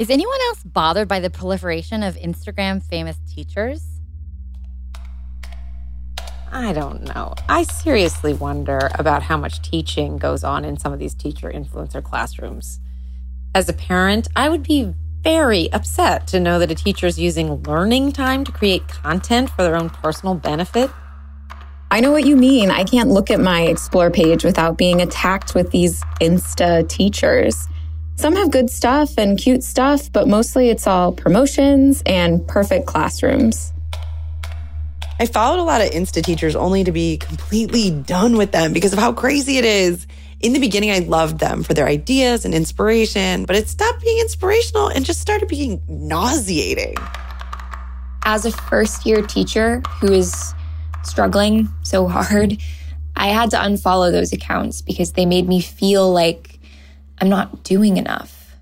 Is anyone else bothered by the proliferation of Instagram famous teachers? I don't know. I seriously wonder about how much teaching goes on in some of these teacher influencer classrooms. As a parent, I would be very upset to know that a teacher is using learning time to create content for their own personal benefit. I know what you mean. I can't look at my Explore page without being attacked with these Insta teachers. Some have good stuff and cute stuff, but mostly it's all promotions and perfect classrooms. I followed a lot of Insta teachers only to be completely done with them because of how crazy it is. In the beginning, I loved them for their ideas and inspiration, but it stopped being inspirational and just started being nauseating. As a first-year teacher who is struggling so hard, I had to unfollow those accounts because they made me feel like I'm not doing enough.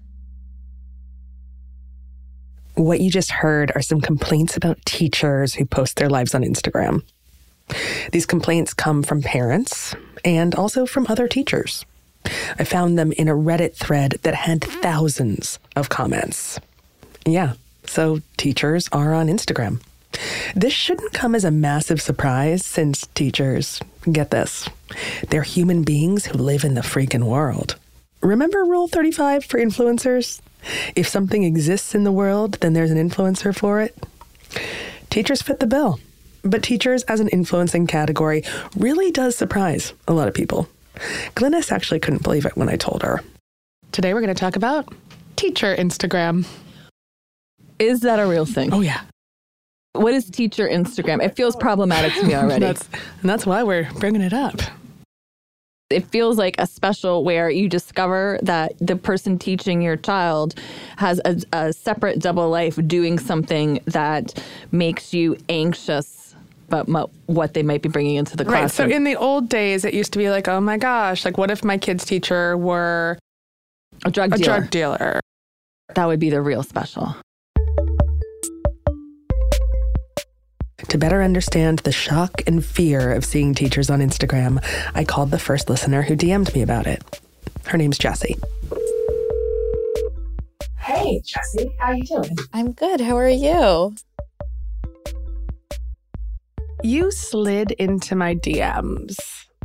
What you just heard are some complaints about teachers who post their lives on Instagram. These complaints come from parents and also from other teachers. I found them in a Reddit thread that had thousands of comments. Yeah, so teachers are on Instagram. This shouldn't come as a massive surprise since teachers, get this, they're human beings who live in the freaking world. Remember Rule 35 for influencers? If something exists in the world, then there's an influencer for it. Teachers fit the bill. But teachers as an influencing category really does surprise a lot of people. Glynis actually couldn't believe it when I told her. Today we're going to talk about teacher Instagram. Is that a real thing? Oh, yeah. What is teacher Instagram? It feels problematic to me already. and that's why we're bringing it up. It feels like a special where you discover that the person teaching your child has a separate double life doing something that makes you anxious about what they might be bringing into the classroom. Right. So in the old days, it used to be like, oh, my gosh, like what if my kid's teacher were a drug dealer? That would be the real special. To better understand the shock and fear of seeing teachers on Instagram, I called the first listener who DM'd me about it. Her name's Jessie. Hey, Jessie. How you doing? I'm good. How are you? You slid into my DMs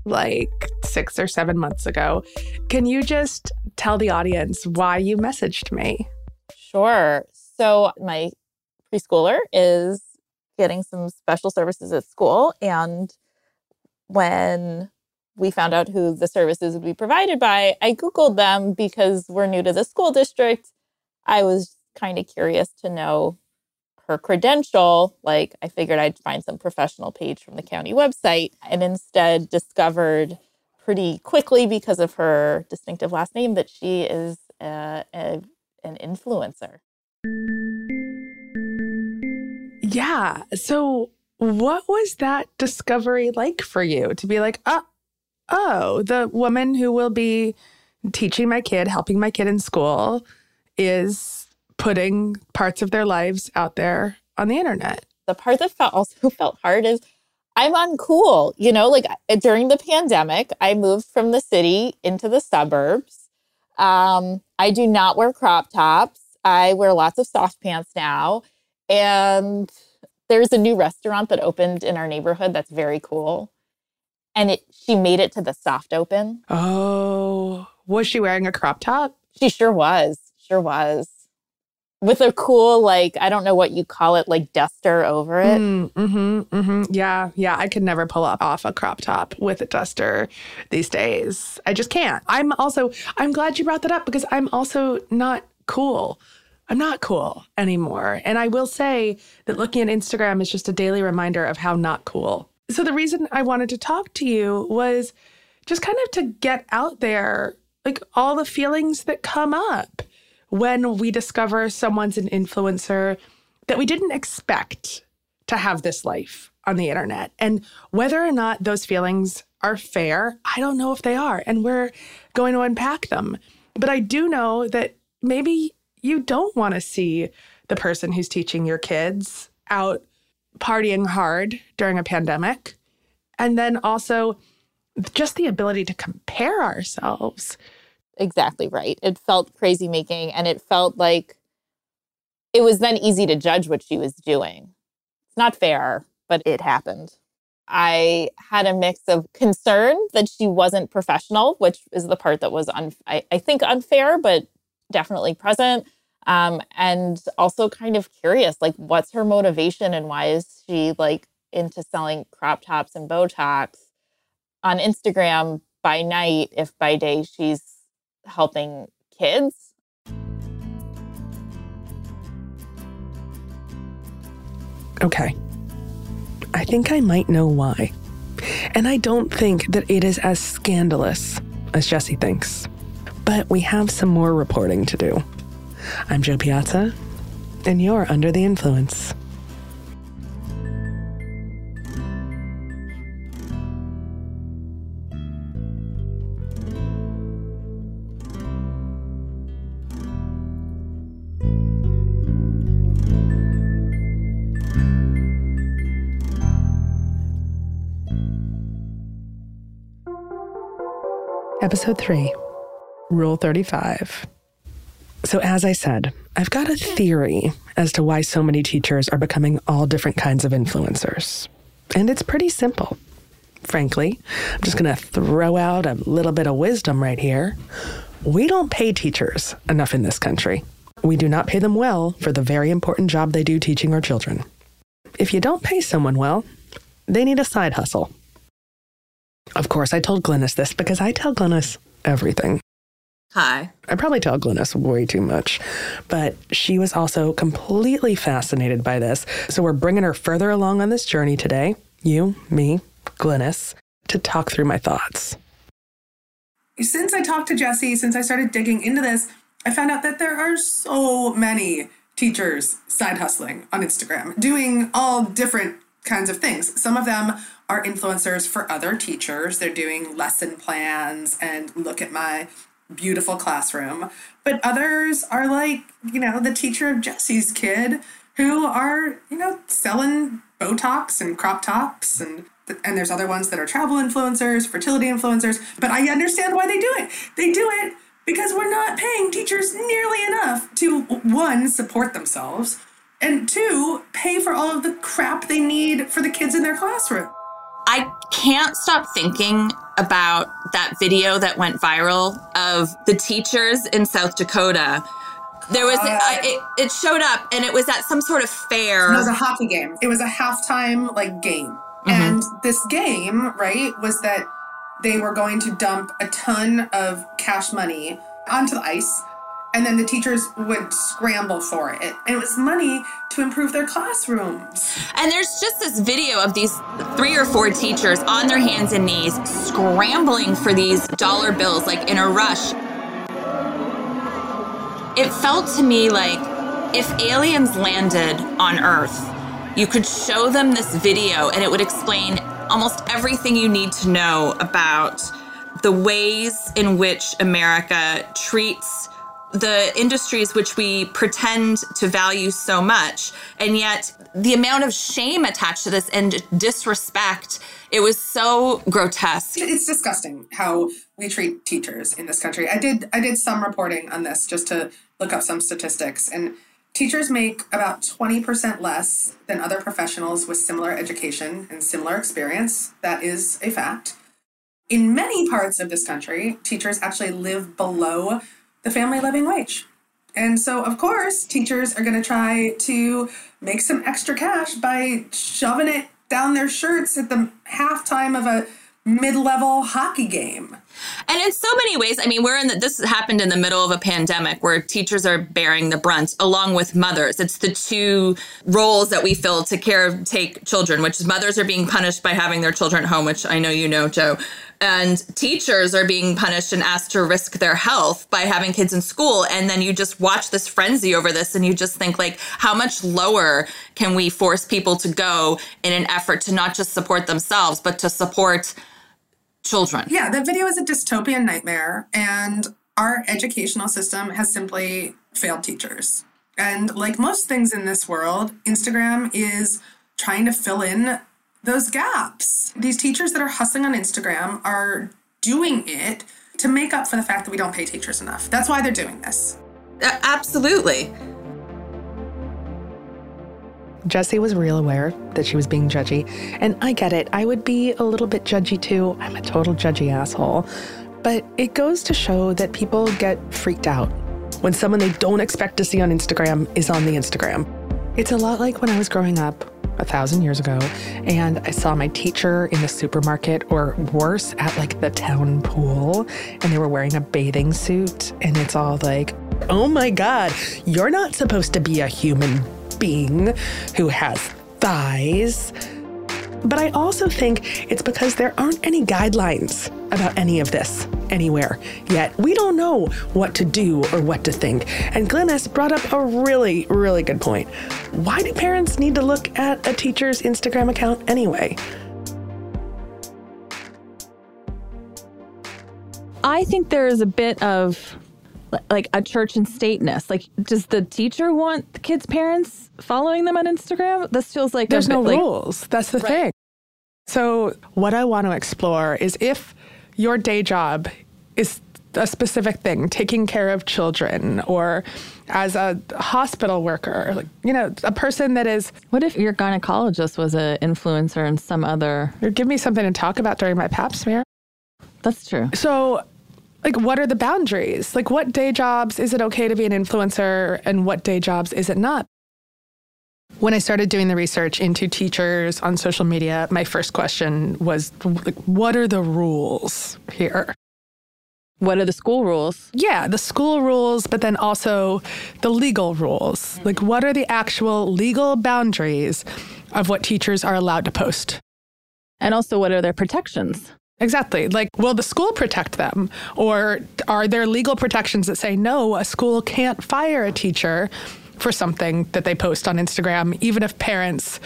like 6 or 7 months ago. Can you just tell the audience why you messaged me? Sure. So my preschooler is getting some special services at school. And when we found out who the services would be provided by, I Googled them because we're new to the school district. I was kind of curious to know her credential. Like, I figured I'd find some professional page from the county website and instead discovered pretty quickly because of her distinctive last name that she is an influencer. Yeah. So what was that discovery like for you to be like, oh, the woman who will be teaching my kid, helping my kid in school is putting parts of their lives out there on the internet? The part that also felt hard is I'm uncool. You know, like during the pandemic, I moved from the city into the suburbs. I do not wear crop tops. I wear lots of soft pants now. And there's a new restaurant that opened in our neighborhood that's very cool. And she made it to the soft open. Oh, was she wearing a crop top? She sure was. With a cool, like, I don't know what you call it, like duster over it. Yeah. I could never pull off a crop top with a duster these days. I just can't. I'm glad you brought that up because I'm also not cool. I'm not cool anymore. And I will say that looking at Instagram is just a daily reminder of how not cool. So the reason I wanted to talk to you was just kind of to get out there, like all the feelings that come up when we discover someone's an influencer that we didn't expect to have this life on the internet. And whether or not those feelings are fair, I don't know if they are. And we're going to unpack them. But I do know that maybe you don't want to see the person who's teaching your kids out partying hard during a pandemic. And then also just the ability to compare ourselves. Exactly right. It felt crazy making, and it felt like it was then easy to judge what she was doing. It's not fair, but it happened. I had a mix of concern that she wasn't professional, which is the part that was, I think, unfair, but definitely present. And also kind of curious, like, what's her motivation and why is she, like, into selling crop tops and Botox on Instagram by night if by day she's helping kids? Okay. I think I might know why. And I don't think that it is as scandalous as Jesse thinks. But we have some more reporting to do. I'm Joe Piazza, and you're Under the Influence. Episode 3, Rule 35. So as I said, I've got a theory as to why so many teachers are becoming all different kinds of influencers. And it's pretty simple. Frankly, I'm just going to throw out a little bit of wisdom right here. We don't pay teachers enough in this country. We do not pay them well for the very important job they do teaching our children. If you don't pay someone well, they need a side hustle. Of course, I told Glynis this because I tell Glynis everything. Hi. I probably tell Glynis way too much, but she was also completely fascinated by this. So we're bringing her further along on this journey today, you, me, Glynis, to talk through my thoughts. Since I talked to Jesse, since I started digging into this, I found out that there are so many teachers side hustling on Instagram, doing all different kinds of things. Some of them are influencers for other teachers. They're doing lesson plans and look at my beautiful classroom. But others are like, you know, the teacher of Jesse's kid who are, you know, selling Botox and crop tops. And there's other ones that are travel influencers, fertility influencers. But I understand why they do it. They do it because we're not paying teachers nearly enough to, one, support themselves, and two, pay for all of the crap they need for the kids in their classroom. I can't stop thinking about that video that went viral of the teachers in South Dakota. There was, it showed up and it was at some sort of fair. It was a hockey game. It was a halftime game. Mm-hmm. And this game, right, was that they were going to dump a ton of cash money onto the ice. And then the teachers would scramble for it. And it was money to improve their classrooms. And there's just this video of these 3 or 4 teachers on their hands and knees scrambling for these dollar bills, like in a rush. It felt to me like if aliens landed on Earth, you could show them this video and it would explain almost everything you need to know about the ways in which America treats the industries which we pretend to value so much, and yet the amount of shame attached to this and disrespect, it was so grotesque. It's disgusting how we treat teachers in this country. I did some reporting on this just to look up some statistics, and teachers make about 20% less than other professionals with similar education and similar experience. That is a fact. In many parts of this country, teachers actually live below the family living wage. And so, of course, teachers are going to try to make some extra cash by shoving it down their shirts at the halftime of a mid-level hockey game. And in so many ways, I mean, this happened in the middle of a pandemic where teachers are bearing the brunt along with mothers. It's the two roles that we fill to caretake children, which is mothers are being punished by having their children at home, which I know you know, Joe. And teachers are being punished and asked to risk their health by having kids in school. And then you just watch this frenzy over this and you just think, like, how much lower can we force people to go in an effort to not just support themselves, but to support children? Yeah, that video is a dystopian nightmare. And our educational system has simply failed teachers. And like most things in this world, Instagram is trying to fill in those gaps. These teachers that are hustling on Instagram are doing it to make up for the fact that we don't pay teachers enough. That's why they're doing this. Absolutely. Jessie was real aware that she was being judgy, and I get it. I would be a little bit judgy too. I'm a total judgy asshole. But it goes to show that people get freaked out when someone they don't expect to see on Instagram is on the Instagram. It's a lot like when I was growing up 1,000 years ago, and I saw my teacher in the supermarket, or worse, at like the town pool, and they were wearing a bathing suit, and it's all like, oh my God, you're not supposed to be a human being who has thighs. But I also think it's because there aren't any guidelines about any of this anywhere yet. We don't know what to do or what to think. And Glenn S. brought up a really, really good point. Why do parents need to look at a teacher's Instagram account anyway? I think there is a bit of like a church and stateness. Like, does the teacher want the kids' parents following them on Instagram? This feels like there's no rules. That's the thing. So what I want to explore is if your day job is a specific thing, taking care of children, or as a hospital worker, like, you know, a person that is... What if your gynecologist was an influencer in some other... You'd give me something to talk about during my pap smear. That's true. So... like, what are the boundaries? Like, what day jobs is it okay to be an influencer, and what day jobs is it not? When I started doing the research into teachers on social media, my first question was, like, what are the rules here? What are the school rules? Yeah, the school rules, but then also the legal rules. Like, what are the actual legal boundaries of what teachers are allowed to post? And also, what are their protections? Exactly. Like, will the school protect them? Or are there legal protections that say, no, a school can't fire a teacher for something that they post on Instagram, even if parents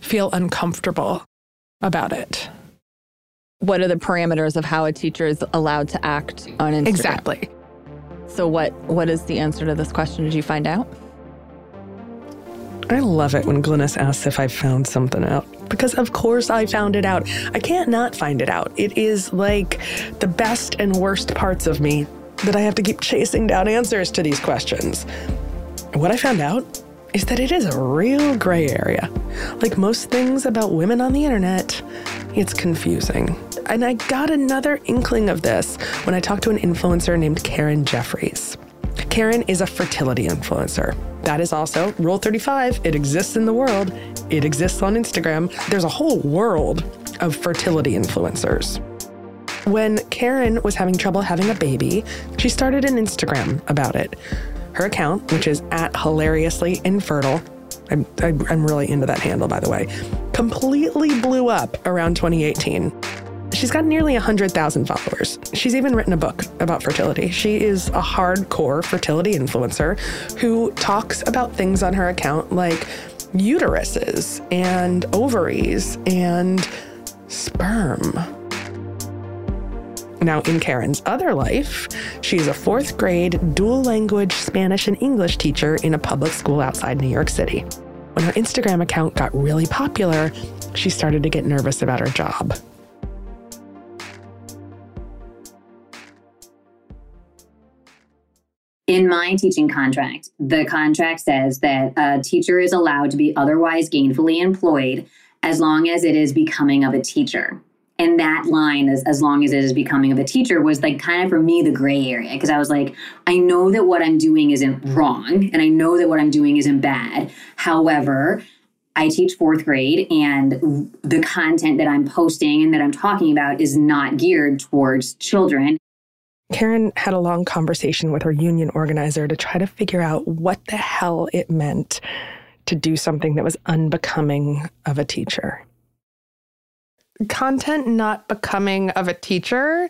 feel uncomfortable about it? What are the parameters of how a teacher is allowed to act on Instagram? Exactly. So what is the answer to this question? Did you find out? I love it when Glynis asks if I found something out, because of course I found it out. I can't not find it out. It is like the best and worst parts of me that I have to keep chasing down answers to these questions. What I found out is that it is a real gray area. Like most things about women on the internet, it's confusing. And I got another inkling of this when I talked to an influencer named Karen Jeffries. Karen is a fertility influencer. That is also Rule 35. It exists in the world. It exists on Instagram. There's a whole world of fertility influencers. When Karen was having trouble having a baby, she started an Instagram about it. Her account, which is @hilariouslyinfertile, I'm really into that handle, by the way, completely blew up around 2018. She's got nearly 100,000 followers. She's even written a book about fertility. She is a hardcore fertility influencer who talks about things on her account like uteruses and ovaries and sperm. Now, in Karen's other life, she's a 4th grade dual language Spanish and English teacher in a public school outside New York City. When her Instagram account got really popular, she started to get nervous about her job. In my teaching contract, the contract says that a teacher is allowed to be otherwise gainfully employed as long as it is becoming of a teacher. And that line, as long as it is becoming of a teacher, was like kind of for me the gray area, because I was like, I know that what I'm doing isn't wrong, and I know that what I'm doing isn't bad. However, I teach 4th grade, and the content that I'm posting and that I'm talking about is not geared towards children. Karen had a long conversation with her union organizer to try to figure out what the hell it meant to do something that was unbecoming of a teacher. Content not becoming of a teacher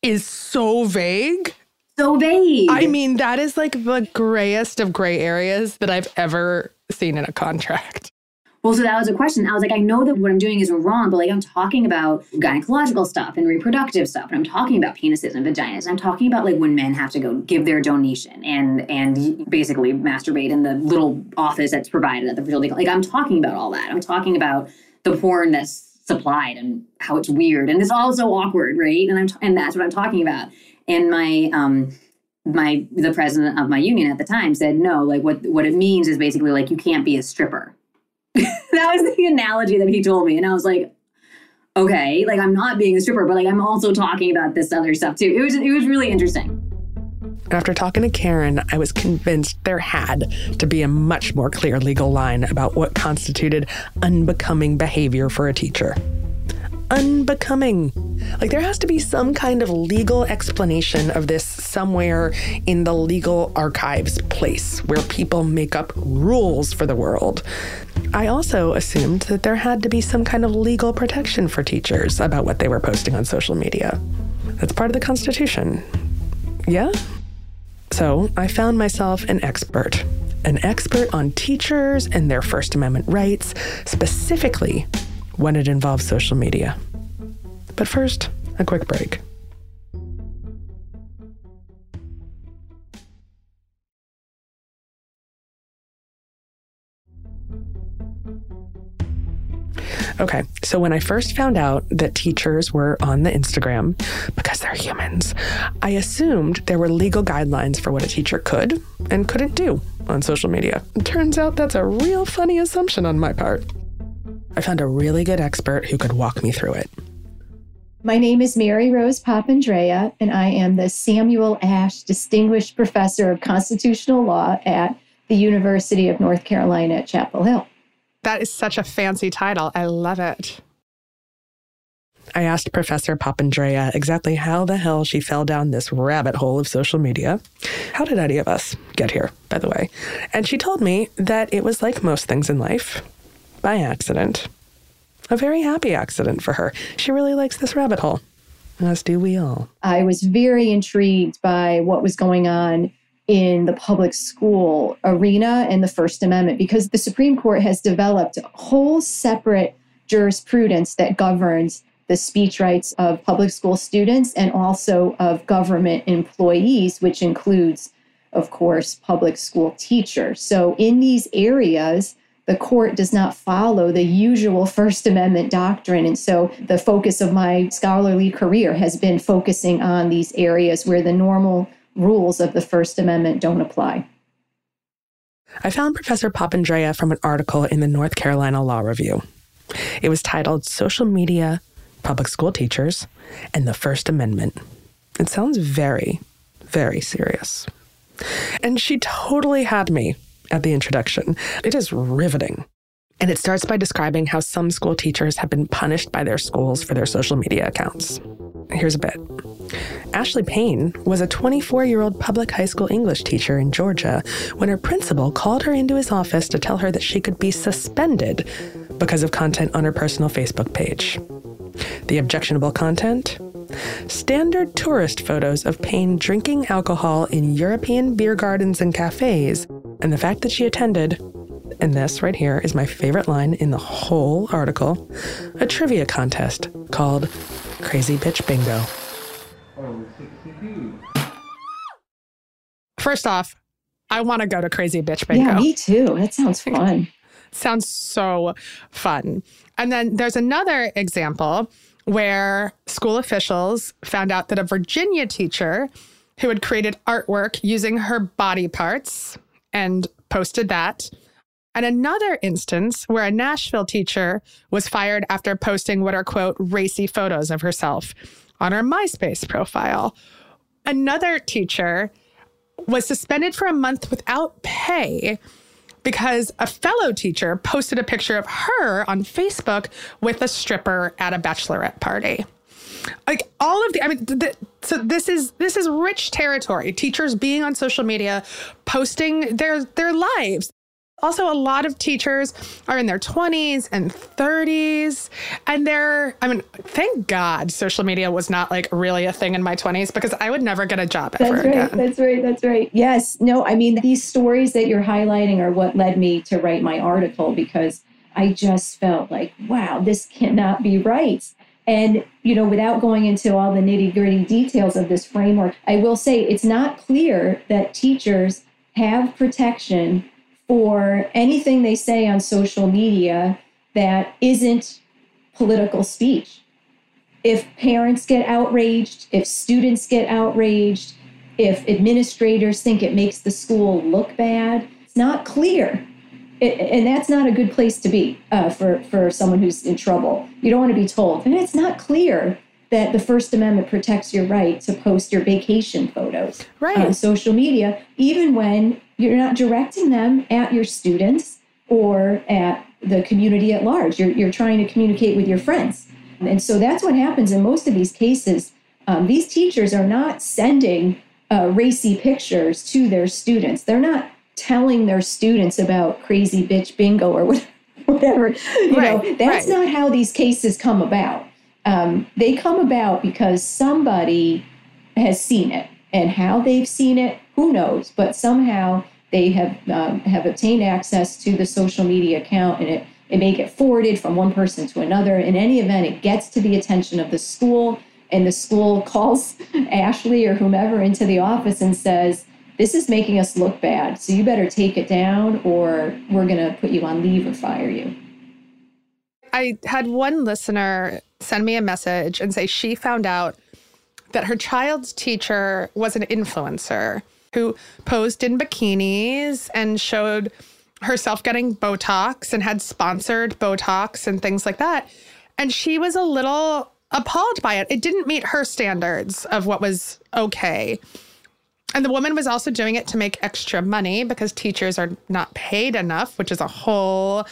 is so vague. So vague. I mean, that is like the grayest of gray areas that I've ever seen in a contract. Well, so that was a question. I was like, I know that what I'm doing isn't wrong, but like I'm talking about gynecological stuff and reproductive stuff. And I'm talking about penises and vaginas. And I'm talking about like when men have to go give their donation and basically masturbate in the little office that's provided at the fertility clinic. Like I'm talking about all that. I'm talking about the porn that's supplied and how it's weird. And it's all so awkward, right? And and that's what I'm talking about. And the president of my union at the time said, no, like what it means is basically like you can't be a stripper. That was the analogy that he told me. And I was like, okay, like I'm not being a stripper, but like I'm also talking about this other stuff too. It was really interesting. After talking to Karen, I was convinced there had to be a much more clear legal line about what constituted unbecoming behavior for a teacher. Unbecoming. Like there has to be some kind of legal explanation of this somewhere in the legal archives place where people make up rules for the world. I also assumed that there had to be some kind of legal protection for teachers about what they were posting on social media. That's part of the Constitution. Yeah? So I found myself an expert on teachers and their First Amendment rights, specifically when it involves social media. But first, a quick break. Okay, so when I first found out that teachers were on the Instagram, because they're humans, I assumed there were legal guidelines for what a teacher could and couldn't do on social media. It turns out that's a real funny assumption on my part. I found a really good expert who could walk me through it. My name is Mary Rose Papandrea, and I am the Samuel Ashe Distinguished Professor of Constitutional Law at the University of North Carolina at Chapel Hill. That is such a fancy title. I love it. I asked Professor Papandrea exactly how the hell she fell down this rabbit hole of social media. How did any of us get here, by the way? And she told me that it was like most things in life, by accident. A very happy accident for her. She really likes this rabbit hole, as do we all. I was very intrigued by what was going on in the public school arena and the First Amendment, because the Supreme Court has developed a whole separate jurisprudence that governs the speech rights of public school students and also of government employees, which includes, of course, public school teachers. So in these areas, the court does not follow the usual First Amendment doctrine. And so the focus of my scholarly career has been focusing on these areas where the normal rules of the First Amendment don't apply. I found Professor Papandrea from an article in the North Carolina Law Review. It was titled Social Media, Public School Teachers, and the First Amendment. It sounds very, very serious. And she totally had me at the introduction. It is riveting. And it starts by describing how some school teachers have been punished by their schools for their social media accounts. Here's a bit. Ashley Payne was a 24-year-old public high school English teacher in Georgia when her principal called her into his office to tell her that she could be suspended because of content on her personal Facebook page. The objectionable content? Standard tourist photos of Payne drinking alcohol in European beer gardens and cafes, and the fact that she attended, and this right here is my favorite line in the whole article, a trivia contest called Crazy Bitch Bingo. First off, I want to go to Crazy Bitch Bingo. Yeah, me too. That sounds fun. Sounds so fun. And then there's another example where school officials found out that a Virginia teacher who had created artwork using her body parts and posted that. And another instance where a Nashville teacher was fired after posting what are, quote, racy photos of herself on her MySpace profile. Another teacher was suspended for a month without pay because a fellow teacher posted a picture of her on Facebook with a stripper at a bachelorette party. Like all of the, so this is rich territory. Teachers being on social media, posting their lives. Also, a lot of teachers are in their 20s and 30s, and thank God social media was not like really a thing in my 20s, because I would never get a job ever again. That's right. Yes. No, I mean, these stories that you're highlighting are what led me to write my article, because I just felt like, wow, this cannot be right. And, you know, without going into all the nitty-gritty details of this framework, I will say it's not clear that teachers have protection for anything they say on social media that isn't political speech. If parents get outraged, if students get outraged, if administrators think it makes the school look bad, it's not clear And that's not a good place to be for someone who's in trouble. You don't want to be told. And it's not clear that the First Amendment protects your right to post your vacation photos on social media, even when you're not directing them at your students or at the community at large. You're trying to communicate with your friends. And so that's what happens in most of these cases. These teachers are not sending racy pictures to their students. They're not telling their students about Crazy Bitch Bingo or whatever. That's not how these cases come about. They come about because somebody has seen it, and how they've seen it, who knows? But somehow they have obtained access to the social media account, and it may get forwarded from one person to another. In any event, it gets to the attention of the school, and the school calls Ashley or whomever into the office and says, "This is making us look bad, so you better take it down or we're going to put you on leave or fire you." I had one listener send me a message and say she found out that her child's teacher was an influencer who posed in bikinis and showed herself getting Botox and had sponsored Botox and things like that. And she was a little appalled by it. It didn't meet her standards of what was okay. And the woman was also doing it to make extra money because teachers are not paid enough, which is a whole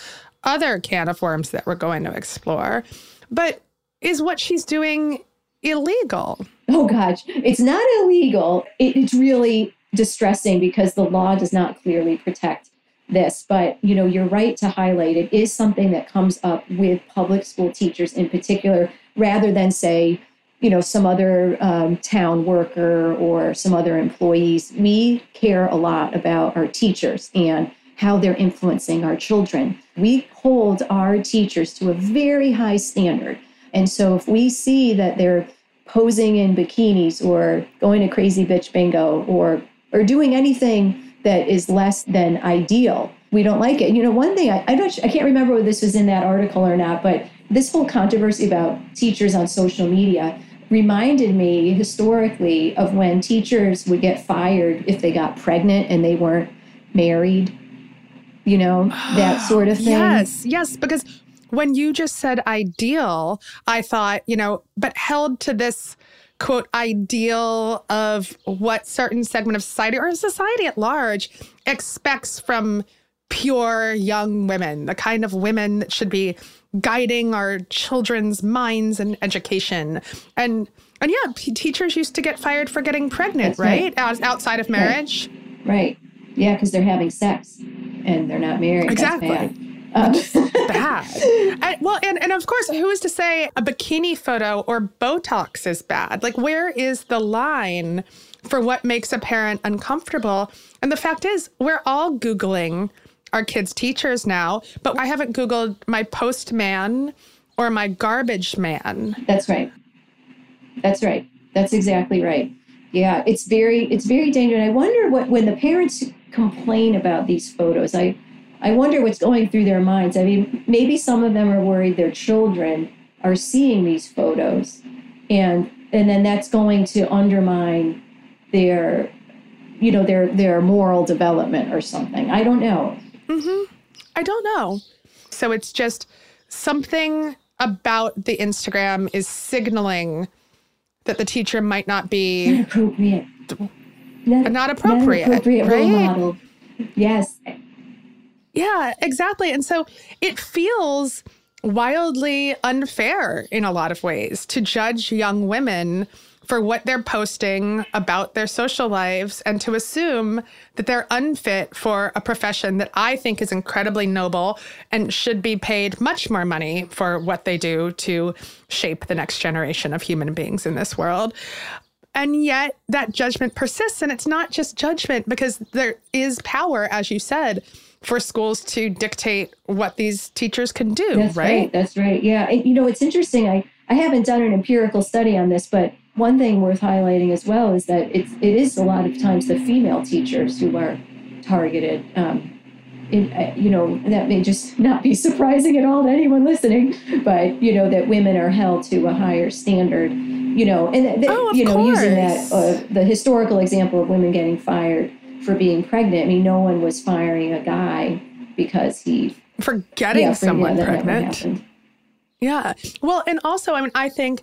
other can of worms that we're going to explore. But is what she's doing illegal? Oh, gosh. It's not illegal. It's really distressing because the law does not clearly protect this. But, you know, you're right to highlight it is something that comes up with public school teachers in particular, rather than, say, you know, some other town worker or some other employees. We care a lot about our teachers and how they're influencing our children. We hold our teachers to a very high standard. And so if we see that they're posing in bikinis or going to Crazy Bitch Bingo or doing anything that is less than ideal, we don't like it. You know, one thing, I can't remember whether this was in that article or not, but this whole controversy about teachers on social media reminded me historically of when teachers would get fired if they got pregnant and they weren't married, you know, that sort of thing. Yes, because when you just said ideal, I thought, you know, but held to this, quote, ideal of what certain segment of society or society at large expects from pure young women, the kind of women that should be guiding our children's minds and education. And yeah, teachers used to get fired for getting pregnant, right? Outside of marriage. Right. Yeah, because they're having sex and they're not married. Exactly. That's bad. And of course, who is to say a bikini photo or Botox is bad? Like, where is the line for what makes a parent uncomfortable? And the fact is, we're all Googling our kids' teachers now, but I haven't Googled my postman or my garbage man. That's right. That's exactly right. Yeah, it's very dangerous. And I wonder when the parents complain about these photos, I wonder what's going through their minds. I mean, maybe some of them are worried their children are seeing these photos and then that's going to undermine their, you know, their moral development or something. I don't know. Mm-hmm. I don't know. So it's just something about the Instagram is signaling that the teacher might not be inappropriate. Not appropriate, right? Role model. Yes. Yeah, exactly. And so it feels wildly unfair in a lot of ways to judge young women for what they're posting about their social lives and to assume that they're unfit for a profession that I think is incredibly noble and should be paid much more money for what they do to shape the next generation of human beings in this world. And yet that judgment persists, and it's not just judgment because there is power, as you said, for schools to dictate what these teachers can do, right? That's right. Yeah. You know, it's interesting. I haven't done an empirical study on this, but one thing worth highlighting as well is that it is a lot of times the female teachers who are targeted. You know, that may just not be surprising at all to anyone listening, but, you know, that women are held to a higher standard, you know, and, of course. Using that, the historical example of women getting fired for being pregnant. I mean, no one was firing a guy because he... Forgetting someone pregnant. Yeah. Well, and also, I mean, I think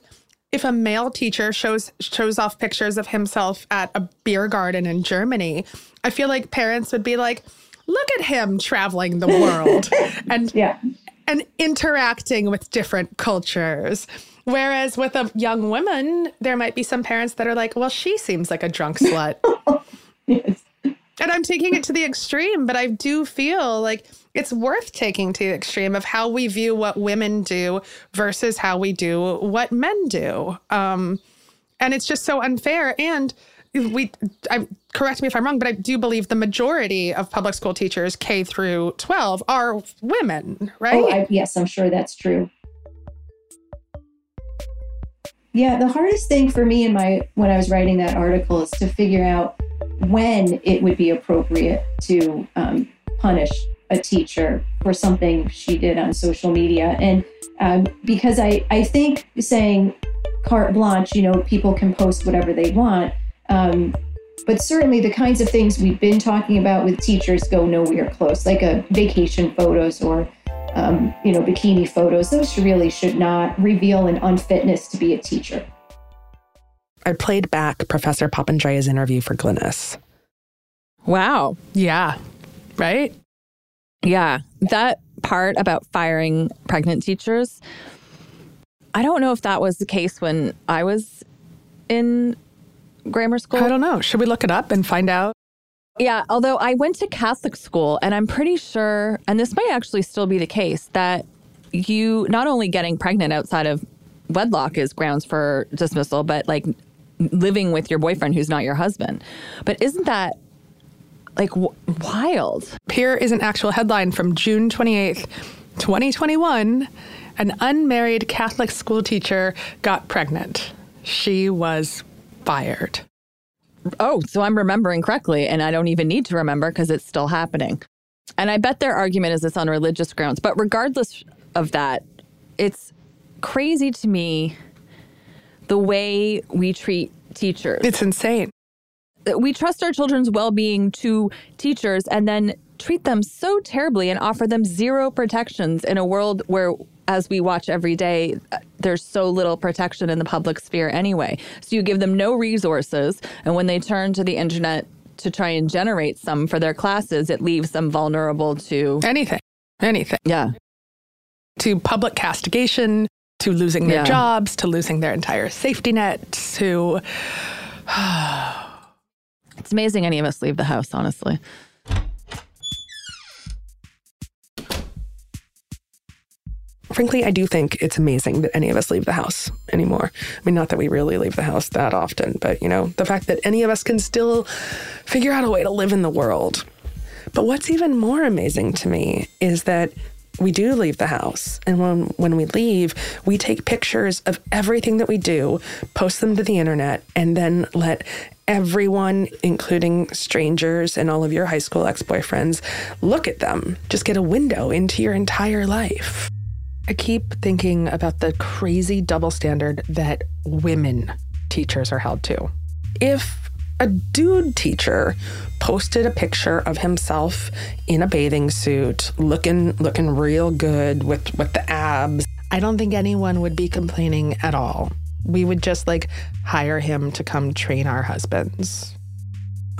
if a male teacher shows off pictures of himself at a beer garden in Germany, I feel like parents would be like, look at him traveling the world and interacting with different cultures. Whereas with a young woman, there might be some parents that are like, well, she seems like a drunk slut. Yes. And I'm taking it to the extreme, but I do feel like it's worth taking to the extreme of how we view what women do versus how we do what men do. And it's just so unfair. And correct me if I'm wrong, but I do believe the majority of public school teachers K through 12 are women, right? Oh, yes, I'm sure that's true. Yeah, the hardest thing for me when I was writing that article is to figure out when it would be appropriate to punish a teacher for something she did on social media. And because I think saying carte blanche, you know, people can post whatever they want, but certainly the kinds of things we've been talking about with teachers go nowhere close, like vacation photos or bikini photos. Those really should not reveal an unfitness to be a teacher. I played back Professor Papandrea's interview for Glynis. Wow. Yeah. Right? Yeah. That part about firing pregnant teachers, I don't know if that was the case when I was in grammar school. I don't know. Should we look it up and find out? Yeah, although I went to Catholic school, and I'm pretty sure, and this might actually still be the case, that you not only getting pregnant outside of wedlock is grounds for dismissal, but like living with your boyfriend who's not your husband. But isn't that like wild? Here is an actual headline from June 28th, 2021. An unmarried Catholic school teacher got pregnant. She was fired. Oh, so I'm remembering correctly, and I don't even need to remember because it's still happening. And I bet their argument is it's on religious grounds. But regardless of that, it's crazy to me the way we treat teachers. It's insane. We trust our children's well-being to teachers and then treat them so terribly and offer them zero protections in a world where, as we watch every day, there's so little protection in the public sphere anyway. So you give them no resources, and when they turn to the internet to try and generate some for their classes, it leaves them vulnerable to... Anything. Yeah. To public castigation, to losing their jobs, to losing their entire safety net, to... It's amazing any of us leave the house, honestly. Frankly, I do think it's amazing that any of us leave the house anymore. I mean, not that we really leave the house that often, but, you know, the fact that any of us can still figure out a way to live in the world. But what's even more amazing to me is that we do leave the house. And when we leave, we take pictures of everything that we do, post them to the internet, and then let everyone, including strangers and all of your high school ex-boyfriends, look at them. Just get a window into your entire life. I keep thinking about the crazy double standard that women teachers are held to. If a dude teacher posted a picture of himself in a bathing suit, looking real good with the abs, I don't think anyone would be complaining at all. We would just like hire him to come train our husbands.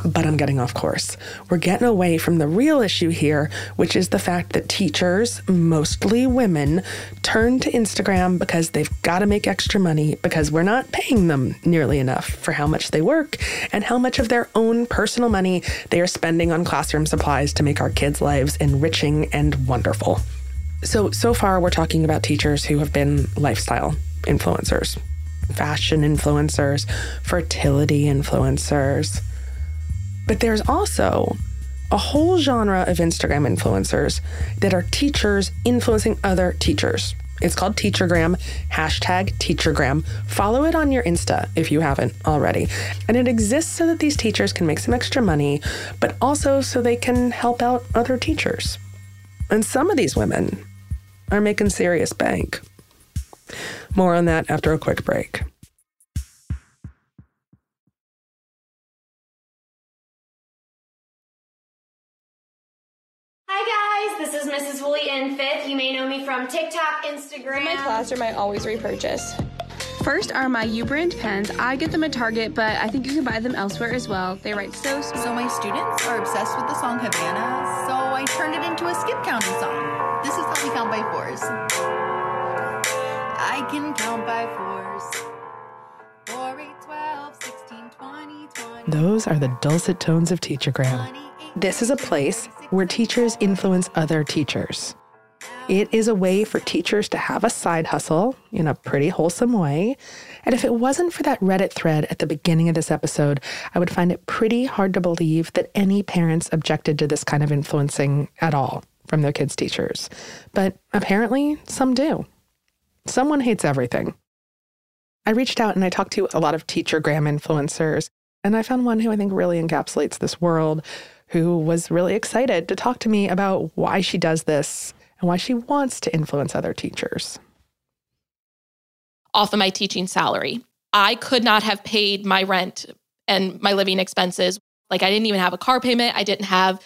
But I'm getting off course. We're getting away from the real issue here, which is the fact that teachers, mostly women, turn to Instagram because they've got to make extra money because we're not paying them nearly enough for how much they work and how much of their own personal money they are spending on classroom supplies to make our kids' lives enriching and wonderful. So far, we're talking about teachers who have been lifestyle influencers, fashion influencers, fertility influencers. But there's also a whole genre of Instagram influencers that are teachers influencing other teachers. It's called Teachergram, #Teachergram. Follow it on your Insta if you haven't already. And it exists so that these teachers can make some extra money, but also so they can help out other teachers. And some of these women are making serious bank. More on that after a quick break. Hi guys, this is Mrs. Woolley in fifth. You may know me from TikTok, Instagram. In my classroom, I always repurchase. First are my U brand pens. I get them at Target, but I think you can buy them elsewhere as well. They write so smooth. So my students are obsessed with the song Havana, so I turned it into a Skip counting song. This is how we count by fours. I can count by fours. 4, 8, 12, 16, 20, 20. Those are the dulcet tones of Teachergram. This is a place where teachers influence other teachers. It is a way for teachers to have a side hustle in a pretty wholesome way. And if it wasn't for that Reddit thread at the beginning of this episode, I would find it pretty hard to believe that any parents objected to this kind of influencing at all from their kids' teachers. But apparently, some do. Someone hates everything. I reached out and I talked to a lot of Teachergram influencers, and I found one who I think really encapsulates this world, who was really excited to talk to me about why she does this and why she wants to influence other teachers. Off of my teaching salary, I could not have paid my rent and my living expenses. Like, I didn't even have a car payment. I didn't have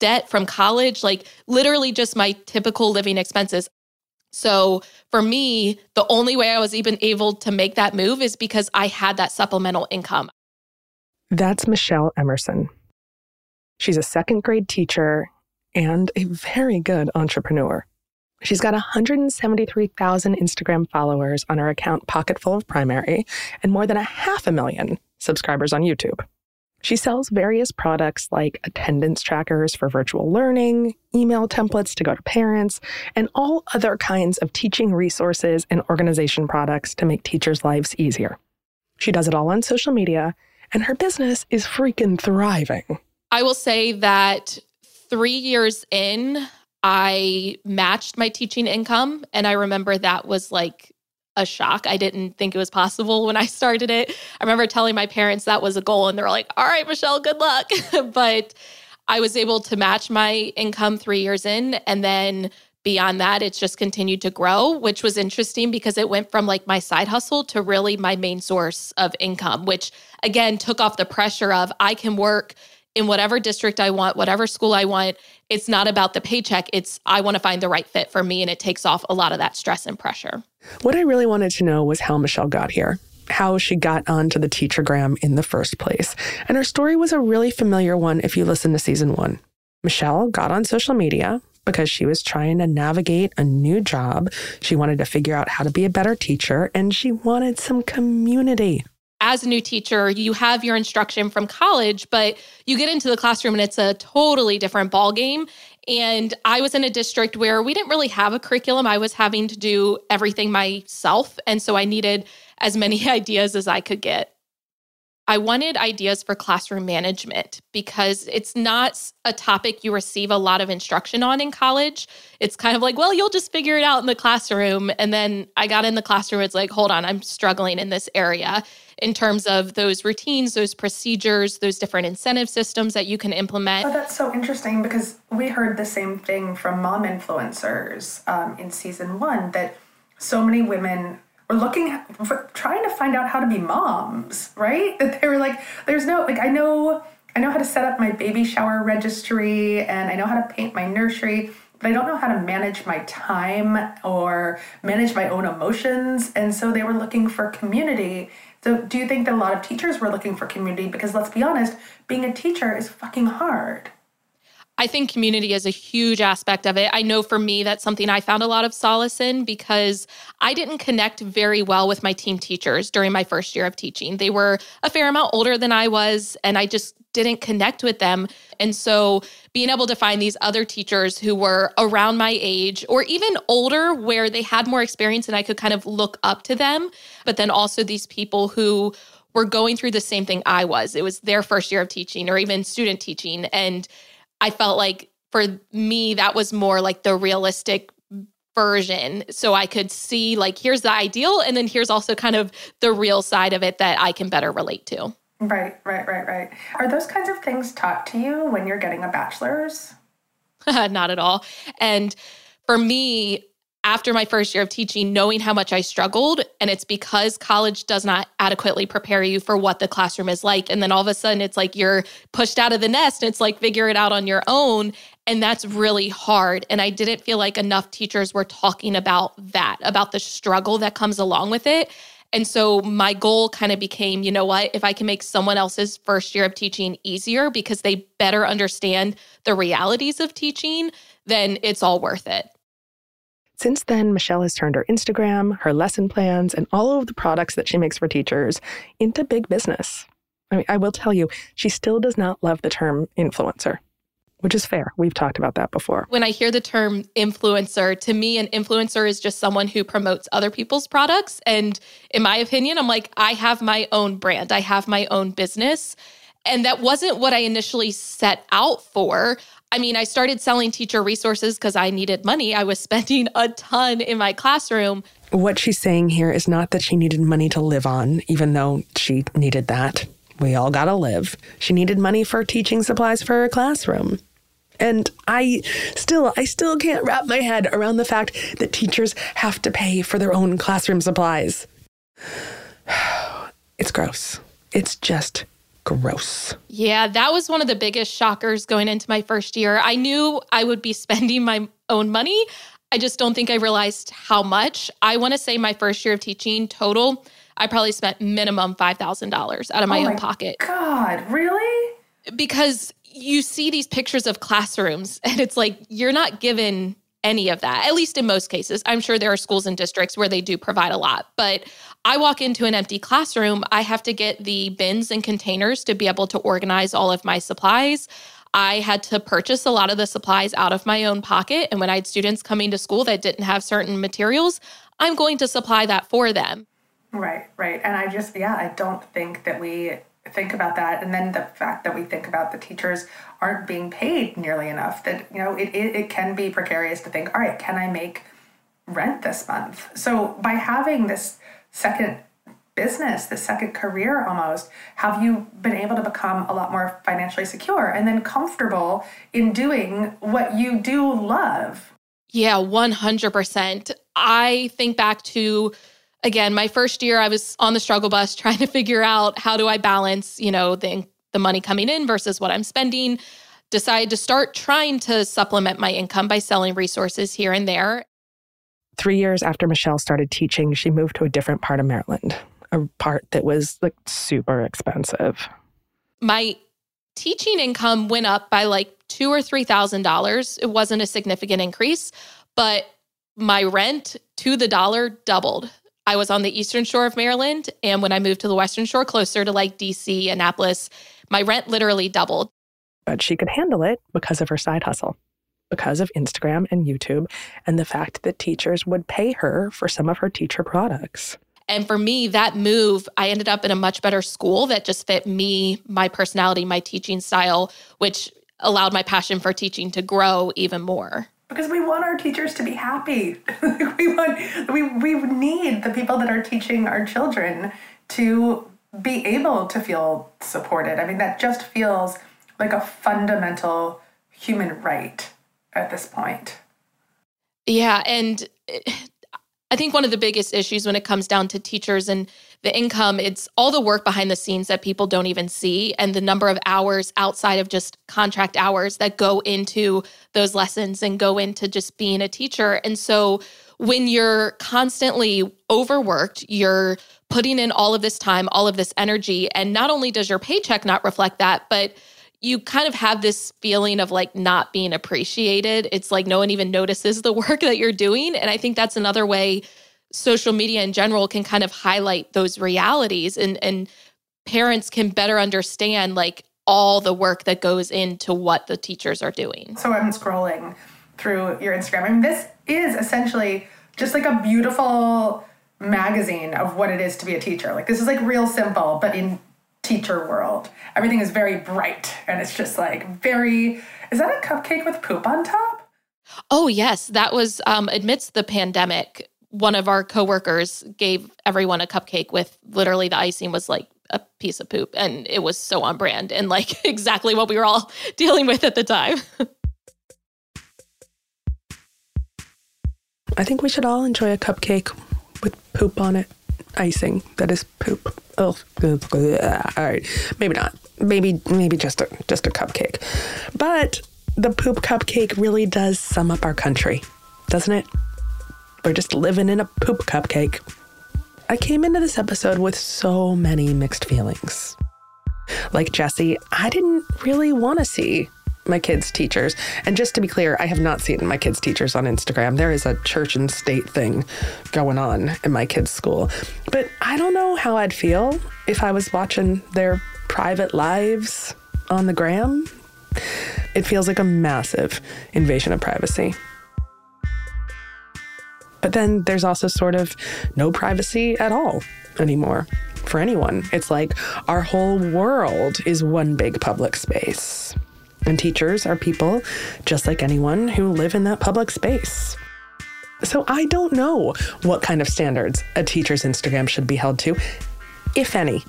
debt from college, like literally just my typical living expenses. So for me, the only way I was even able to make that move is because I had that supplemental income. That's Michelle Emerson. She's a second grade teacher and a very good entrepreneur. She's got 173,000 Instagram followers on her account Pocketful of Primary and more than 500,000 subscribers on YouTube. She sells various products like attendance trackers for virtual learning, email templates to go to parents, and all other kinds of teaching resources and organization products to make teachers' lives easier. She does it all on social media, and her business is freaking thriving. I will say that 3 years in, I matched my teaching income, and I remember that was like a shock. I didn't think it was possible when I started it. I remember telling my parents that was a goal, and they were like, all right, Michelle, good luck. But I was able to match my income 3 years in. And then beyond that, it's just continued to grow, which was interesting because it went from like my side hustle to really my main source of income, which again, took off the pressure of I can work in whatever district I want, whatever school I want. It's not about the paycheck. It's I want to find the right fit for me, and it takes off a lot of that stress and pressure. What I really wanted to know was how Michelle got here, how she got onto the Teachergram in the first place. And her story was a really familiar one if you listen to season one. Michelle got on social media because she was trying to navigate a new job. She wanted to figure out how to be a better teacher, and she wanted some community. As a new teacher, you have your instruction from college, but you get into the classroom and it's a totally different ballgame. And I was in a district where we didn't really have a curriculum. I was having to do everything myself. And so I needed as many ideas as I could get. I wanted ideas for classroom management because it's not a topic you receive a lot of instruction on in college. It's kind of like, well, you'll just figure it out in the classroom. And then I got in the classroom, it's like, hold on, I'm struggling in this area in terms of those routines, those procedures, those different incentive systems that you can implement. Oh, that's so interesting because we heard the same thing from mom influencers in season one, that so many women trying to find out how to be moms, right? That they were like, there's no, like, I know how to set up my baby shower registry and I know how to paint my nursery, but I don't know how to manage my time or manage my own emotions. And so they were looking for community. So do you think that a lot of teachers were looking for community? Because let's be honest, being a teacher is fucking hard. I think community is a huge aspect of it. I know for me, that's something I found a lot of solace in because I didn't connect very well with my team teachers during my first year of teaching. They were a fair amount older than I was, and I just didn't connect with them. And so being able to find these other teachers who were around my age or even older where they had more experience and I could kind of look up to them, but then also these people who were going through the same thing I was. It was their first year of teaching or even student teaching. And I felt like for me, that was more like the realistic version. So I could see like, here's the ideal. And then here's also kind of the real side of it that I can better relate to. Right. Are those kinds of things taught to you when you're getting a bachelor's? Not at all. And for me, after my first year of teaching, knowing how much I struggled. And it's because college does not adequately prepare you for what the classroom is like. And then all of a sudden it's like you're pushed out of the nest and it's like figure it out on your own. And that's really hard. And I didn't feel like enough teachers were talking about that, about the struggle that comes along with it. And so my goal kind of became, you know what, if I can make someone else's first year of teaching easier because they better understand the realities of teaching, then it's all worth it. Since then, Michelle has turned her Instagram, her lesson plans, and all of the products that she makes for teachers into big business. I mean, I will tell you, she still does not love the term influencer, which is fair. We've talked about that before. When I hear the term influencer, to me, an influencer is just someone who promotes other people's products. And in my opinion, I'm like, I have my own brand. I have my own business. And that wasn't what I initially set out for. I mean, I started selling teacher resources because I needed money. I was spending a ton in my classroom. What she's saying here is not that she needed money to live on, even though she needed that. We all gotta live. She needed money for teaching supplies for her classroom. And I still can't wrap my head around the fact that teachers have to pay for their own classroom supplies. It's gross. It's just gross. Yeah, that was one of the biggest shockers going into my first year. I knew I would be spending my own money. I just don't think I realized how much. I want to say my first year of teaching total, I probably spent minimum $5,000 out of my own pocket. God, really? Because you see these pictures of classrooms and it's like, you're not given any of that, at least in most cases. I'm sure there are schools and districts where they do provide a lot, but I walk into an empty classroom. I have to get the bins and containers to be able to organize all of my supplies. I had to purchase a lot of the supplies out of my own pocket. And when I had students coming to school that didn't have certain materials, I'm going to supply that for them. Right. And I don't think that we think about that. And then the fact that we think about the teachers aren't being paid nearly enough, that, you know, it can be precarious to think, all right, can I make rent this month? So by having this second business, the second career almost, have you been able to become a lot more financially secure and then comfortable in doing what you do love? Yeah, 100%. I think back to, again, my first year, I was on the struggle bus trying to figure out how do I balance, you know, the money coming in versus what I'm spending. Decided to start trying to supplement my income by selling resources here and there. 3 years after Michelle started teaching, she moved to a different part of Maryland, a part that was like super expensive. My teaching income went up by like $2,000 or $3,000. It wasn't a significant increase, but my rent to the dollar doubled. I was on the eastern shore of Maryland, and when I moved to the western shore, closer to like D.C., Annapolis, my rent literally doubled. But she could handle it because of her side hustle, because of Instagram and YouTube, and the fact that teachers would pay her for some of her teacher products. And for me, that move, I ended up in a much better school that just fit me, my personality, my teaching style, which allowed my passion for teaching to grow even more. Because we want our teachers to be happy. We need the people that are teaching our children to be able to feel supported. I mean, that just feels like a fundamental human right at this point. Yeah, and I think one of the biggest issues when it comes down to teachers and the income, it's all the work behind the scenes that people don't even see and the number of hours outside of just contract hours that go into those lessons and go into just being a teacher. And so when you're constantly overworked, you're putting in all of this time, all of this energy, and not only does your paycheck not reflect that, but you kind of have this feeling of like not being appreciated. It's like no one even notices the work that you're doing. And I think that's another way social media in general can kind of highlight those realities, and parents can better understand like all the work that goes into what the teachers are doing. So I'm scrolling through your Instagram. I mean, this is essentially just like a beautiful magazine of what it is to be a teacher. Like this is like real simple, but in teacher world, everything is very bright and it's just like very, is that a cupcake with poop on top? Oh yes, that was amidst the pandemic. One of our coworkers gave everyone a cupcake with literally the icing was like a piece of poop, and it was so on brand and like exactly what we were all dealing with at the time. I think we should all enjoy a cupcake with poop on it. Icing. That is poop. Ugh. All right. Maybe not. Maybe just a cupcake. But the poop cupcake really does sum up our country, doesn't it? We're just living in a poop cupcake. I came into this episode with so many mixed feelings. Like Jesse, I didn't really want to see my kids' teachers. And just to be clear, I have not seen my kids' teachers on Instagram. There is a church and state thing going on in my kids' school. But I don't know how I'd feel if I was watching their private lives on the gram. It feels like a massive invasion of privacy. But then there's also sort of no privacy at all anymore for anyone. It's like our whole world is one big public space. And teachers are people just like anyone who live in that public space. So I don't know what kind of standards a teacher's Instagram should be held to, if any.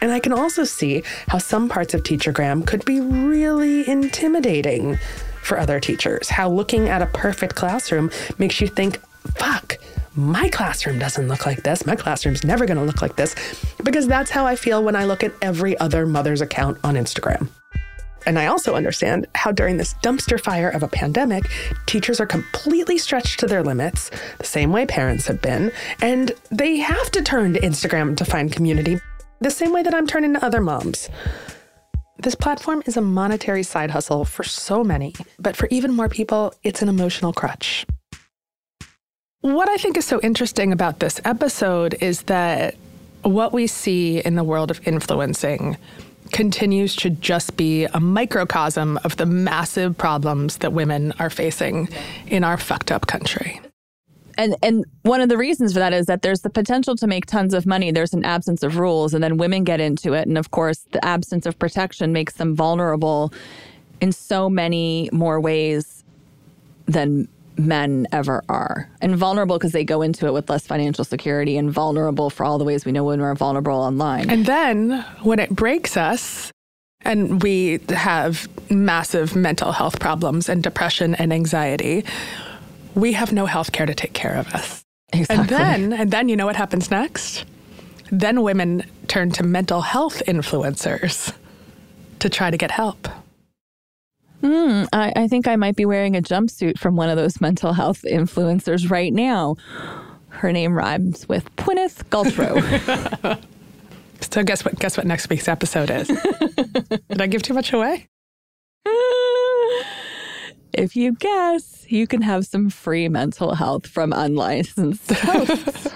And I can also see how some parts of Teachergram could be really intimidating for other teachers. How looking at a perfect classroom makes you think, fuck, my classroom doesn't look like this. My classroom's never going to look like this. Because that's how I feel when I look at every other mother's account on Instagram. And I also understand how during this dumpster fire of a pandemic, teachers are completely stretched to their limits, the same way parents have been, and they have to turn to Instagram to find community, the same way that I'm turning to other moms. This platform is a monetary side hustle for so many, but for even more people, it's an emotional crutch. What I think is so interesting about this episode is that what we see in the world of influencing continues to just be a microcosm of the massive problems that women are facing in our fucked up country. And one of the reasons for that is that there's the potential to make tons of money. There's an absence of rules, and then women get into it. And of course, the absence of protection makes them vulnerable in so many more ways than men ever are. And vulnerable because they go into it with less financial security, and vulnerable for all the ways we know when we're vulnerable online. And then when it breaks us and we have massive mental health problems and depression and anxiety, we have no health care to take care of us. Exactly. And then you know what happens next? Then women turn to mental health influencers to try to get help. I think I might be wearing a jumpsuit from one of those mental health influencers right now. Her name rhymes with Gwyneth Paltrow. So guess what next week's episode is? Did I give too much away? If you guess, you can have some free mental health from unlicensed hosts.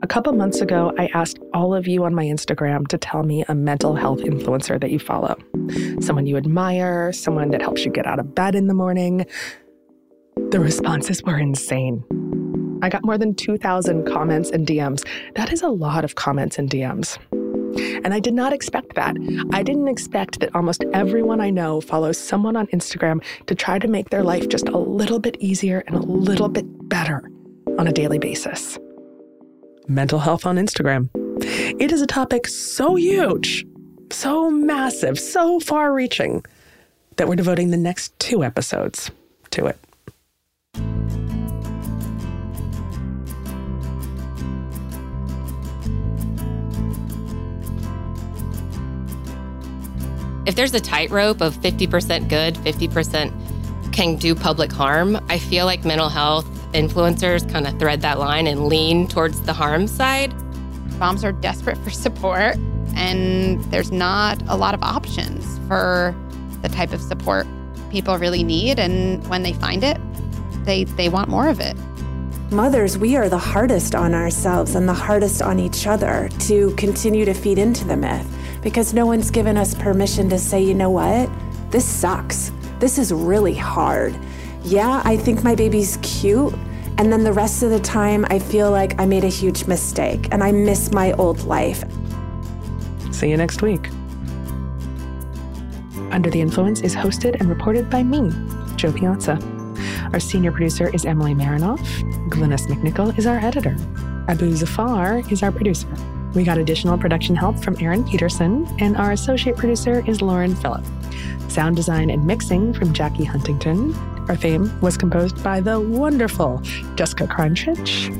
A couple months ago, I asked all of you on my Instagram to tell me a mental health influencer that you follow. Someone you admire, someone that helps you get out of bed in the morning. The responses were insane. I got more than 2,000 comments and DMs. That is a lot of comments and DMs. And I did not expect that. I didn't expect that almost everyone I know follows someone on Instagram to try to make their life just a little bit easier and a little bit better on a daily basis. Mental health on Instagram. It is a topic so huge, so massive, so far-reaching that we're devoting the next 2 episodes to it. If there's a tightrope of 50% good, 50% can do public harm, I feel like mental health influencers kind of thread that line and lean towards the harm side. Moms are desperate for support, and there's not a lot of options for the type of support people really need, and when they find it, they want more of it. Mothers, we are the hardest on ourselves and the hardest on each other to continue to feed into the myth, because no one's given us permission to say, you know what, this sucks. This is really hard. Yeah, I think my baby's cute, and then the rest of the time I feel like I made a huge mistake and I miss my old life. See you next week. Under the Influence is hosted and reported by me, Joe Piazza. Our senior producer is Emily Marinoff. Glynis McNichol is our editor. Abu Zafar is our producer. We got additional production help from Aaron Peterson, and our associate producer is Lauren Phillip. Sound design and mixing from Jackie Huntington. Our theme was composed by the wonderful Jessica Kronchich.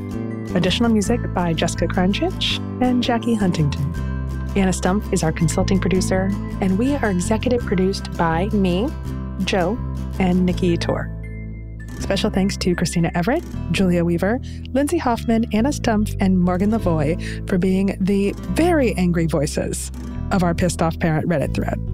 Additional music by Jessica Kronchich and Jackie Huntington. Anna Stumpf is our consulting producer, and we are executive produced by me, Joe, and Nikki Tor. Special thanks to Christina Everett, Julia Weaver, Lindsay Hoffman, Anna Stumpf, and Morgan Lavoie for being the very angry voices of our pissed off parent Reddit thread.